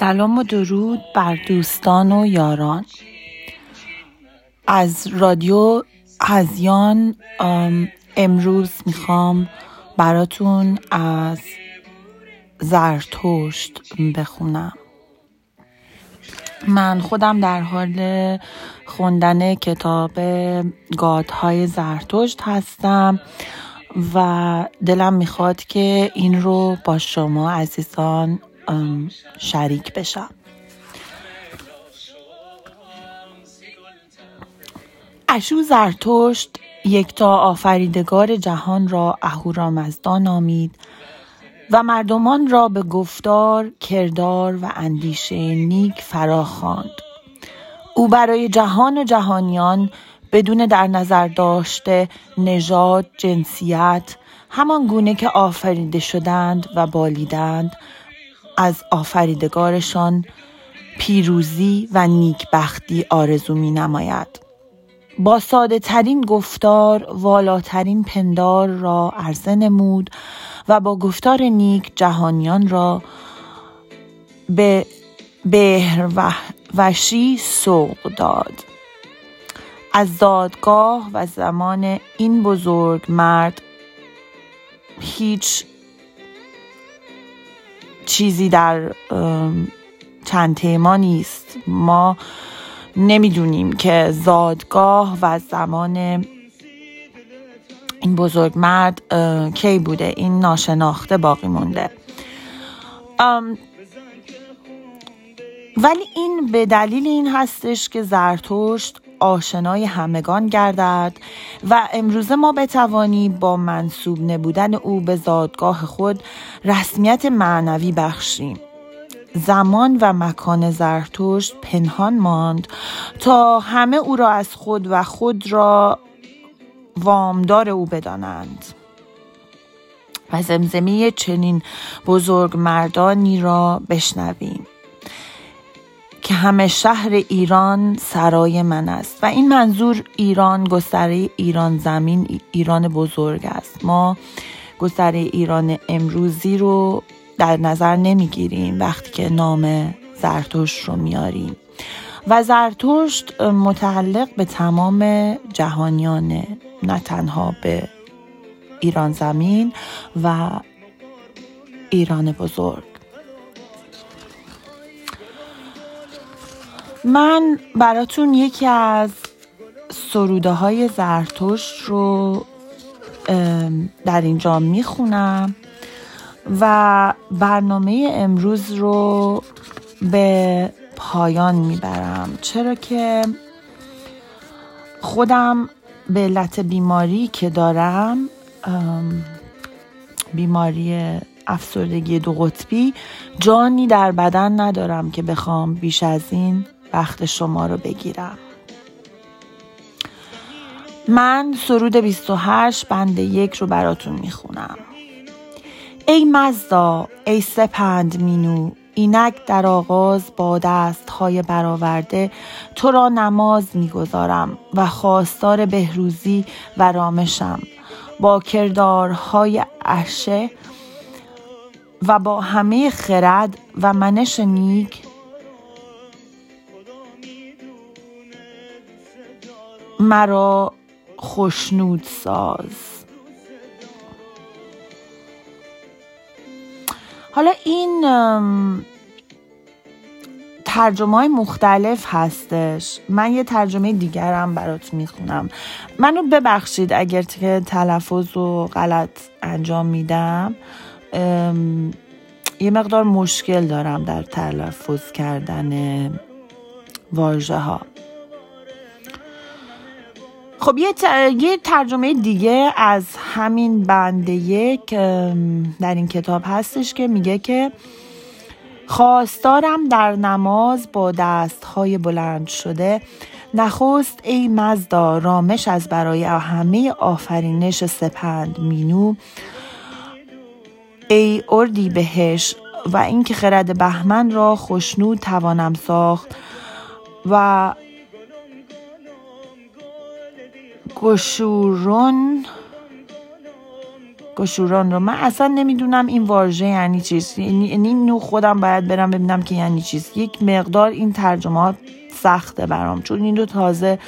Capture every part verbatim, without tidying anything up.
سلام و درود بر دوستان و یاران از رادیو هذیان. امروز میخوام براتون از زرتشت بخونم. من خودم در حال خوندن کتاب گات‌های زرتشت هستم و دلم میخواد که این رو با شما عزیزان شریک بشم. اشو زرتشت یکتا آفریدگار جهان را اهورا مزدا نامید و مردمان را به گفتار، کردار و اندیشه نیک فراخواند. او برای جهان و جهانیان بدون در نظر داشته نژاد، جنسیت، همان گونه که آفریده شدند و بالیدند، از آفریدگارشان پیروزی و نیکبختی آرزو می نماید. با ساده ترین گفتار والاترین پندار را عرضه نمود و با گفتار نیک جهانیان را به بهروشی سوق داد. از دادگاه و زمان این بزرگ مرد هیچ چیزی در چنته ما نیست. ما نمیدونیم که زادگاه و زمان این بزرگ مرد کی بوده. این ناشناخته باقی مونده. ولی این به دلیل این هستش که زرتشت آشنای همگان گردد و امروزه ما بتوانیم با منسوب نبودن او به زادگاه خود رسمیت معنوی بخشیم. زمان و مکان زرتشت پنهان ماند تا همه او را از خود و خود را وامدار او بدانند و زمزمه چنین بزرگ مردانی را بشنویم که همه شهر ایران سرای من است. و این منظور ایران، گستره ایران زمین، ایران بزرگ است. ما گستره ایران امروزی رو در نظر نمیگیریم وقتی که نام زرتشت رو میاریم. و زرتشت متعلق به تمام جهانیانه، نه تنها به ایران زمین و ایران بزرگ. من براتون یکی از سروده های زرتشت رو در اینجا میخونم و برنامه امروز رو به پایان میبرم، چرا که خودم به علت بیماری که دارم، بیماری افسردگی دو قطبی، جانی در بدن ندارم که بخوام بیش از این وقت شما رو بگیرم. من سرود بیست و هشت بند یک رو براتون میخونم. ای مزدا، ای سپند مینو، اینک در آغاز با دست‌های برآورده تو را نماز می‌گذارم و خواستار بهروزی و رامشم. با کردارهای عشه و با همه خرد و منش نیک مرا خوشنود ساز. حالا این ترجمه های مختلف هستش. من یه ترجمه دیگرم برات میخونم. منو ببخشید اگر که تلفظ رو غلط انجام میدم. یه مقدار مشکل دارم در تلفظ کردن واژه ها. خب یه, تر... یه ترجمه دیگه از همین بند یک در این کتاب هستش که میگه که خواستارم در نماز با دستهای بلند شده نخست ای مزدا رامش از برای همه آفرینش سپند مینو ای اردی بهش و اینکه خرد بهمن را خوشنود توانم ساخت و گشوران گشوران رو. من اصلا نمیدونم این واژه یعنی چیز، یعنی نو خودم باید برم ببینم که یعنی چیز. یک مقدار این ترجمه‌ها سخته برام، چون این رو تازه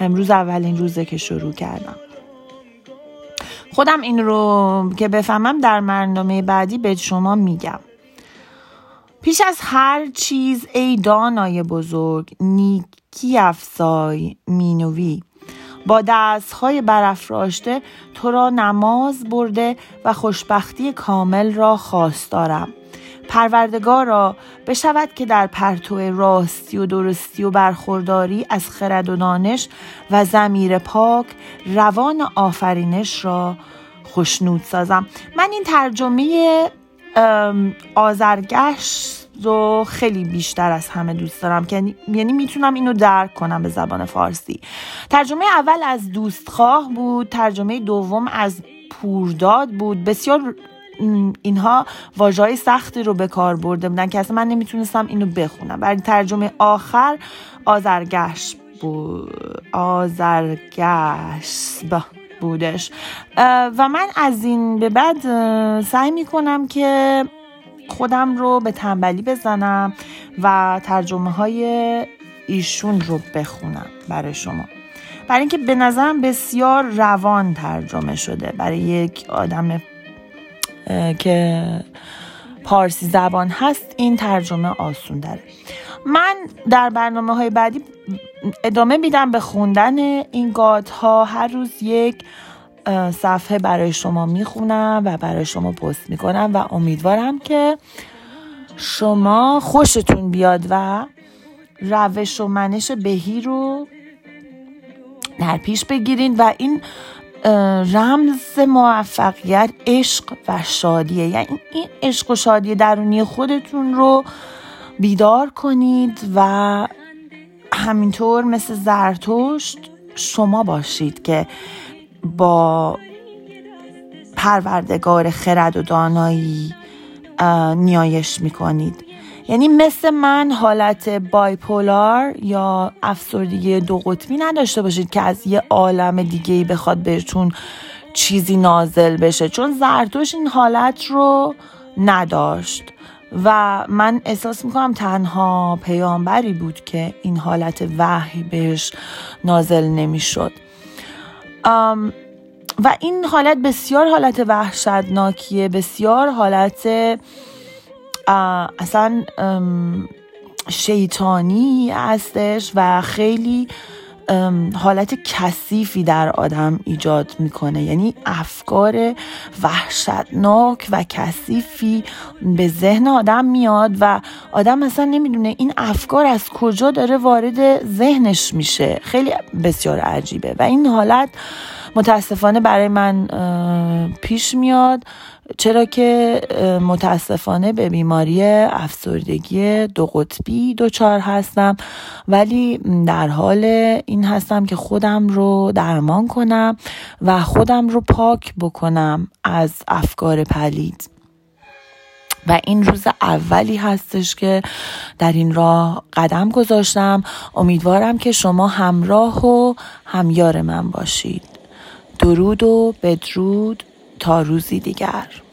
امروز اولین روزه که شروع کردم. خودم این رو که بفهمم در برنامه بعدی به شما میگم. پیش از هر چیز ای دانای بزرگ، نیکی افزای مینوی. با دستهای برافراشته تو را نماز برده و خوشبختی کامل را خواستارم. پروردگارا، بشود که در پرتو راستی و درستی و برخورداری از خرد و دانش و ضمیر پاک روان آفرینش را خوشنود سازم. من این ترجمه آزرگشت رو خیلی بیشتر از همه دوست دارم، یعنی میتونم اینو درک کنم به زبان فارسی. ترجمه اول از دوستخواه بود، ترجمه دوم از پورداد بود. بسیار اینها واژه‌های سختی رو به کار برده بودن که اصلا من نمیتونستم اینو بخونم. برای ترجمه آخر آزرگشت بود، آزرگشسب بودش. و من از این به بعد سعی میکنم که خودم رو به تنبلی بزنم و ترجمه های ایشون رو بخونم برای شما، برای اینکه به نظرم بسیار روان ترجمه شده برای یک آدم که پارسی زبان هست. این ترجمه آسون داره. من در برنامه های بعدی ادامه میدم به خوندن این گاتها. هر روز یک صفحه برای شما میخونم و برای شما پست میکنم و امیدوارم که شما خوشتون بیاد و روش و منش بهی رو در پیش بگیرین. و این رمز موفقیت عشق و شادیه، یعنی این عشق و شادی درونی خودتون رو بیدار کنید و همینطور مثل زرتشت شما باشید که با پروردگار خرد و دانایی نیایش میکنید. یعنی مثل من حالت بایپولار یا افسردگی دو قطبی نداشته باشید که از یه عالم دیگه‌ای بخواد بهتون چیزی نازل بشه، چون زرتشت این حالت رو نداشت و من احساس میکنم تنها پیامبری بود که این حالت وحی بهش نازل نمیشد. و این حالت بسیار حالت وحشتناکیه، بسیار حالت اصلا شیطانی هستش و خیلی حالت کثیفی در آدم ایجاد میکنه، یعنی افکار وحشتناک و کثیفی به ذهن آدم میاد و آدم اصلا نمیدونه این افکار از کجا داره وارد ذهنش میشه. خیلی بسیار عجیبه و این حالت متاسفانه برای من پیش میاد، چرا که متاسفانه به بیماری افسردگی دو قطبی دوچار هستم، ولی در حال این هستم که خودم رو درمان کنم و خودم رو پاک بکنم از افکار پلید. و این روز اولی هستش که در این راه قدم گذاشتم. امیدوارم که شما همراه و همیار من باشید. درود و بدرود تا روزی دیگر.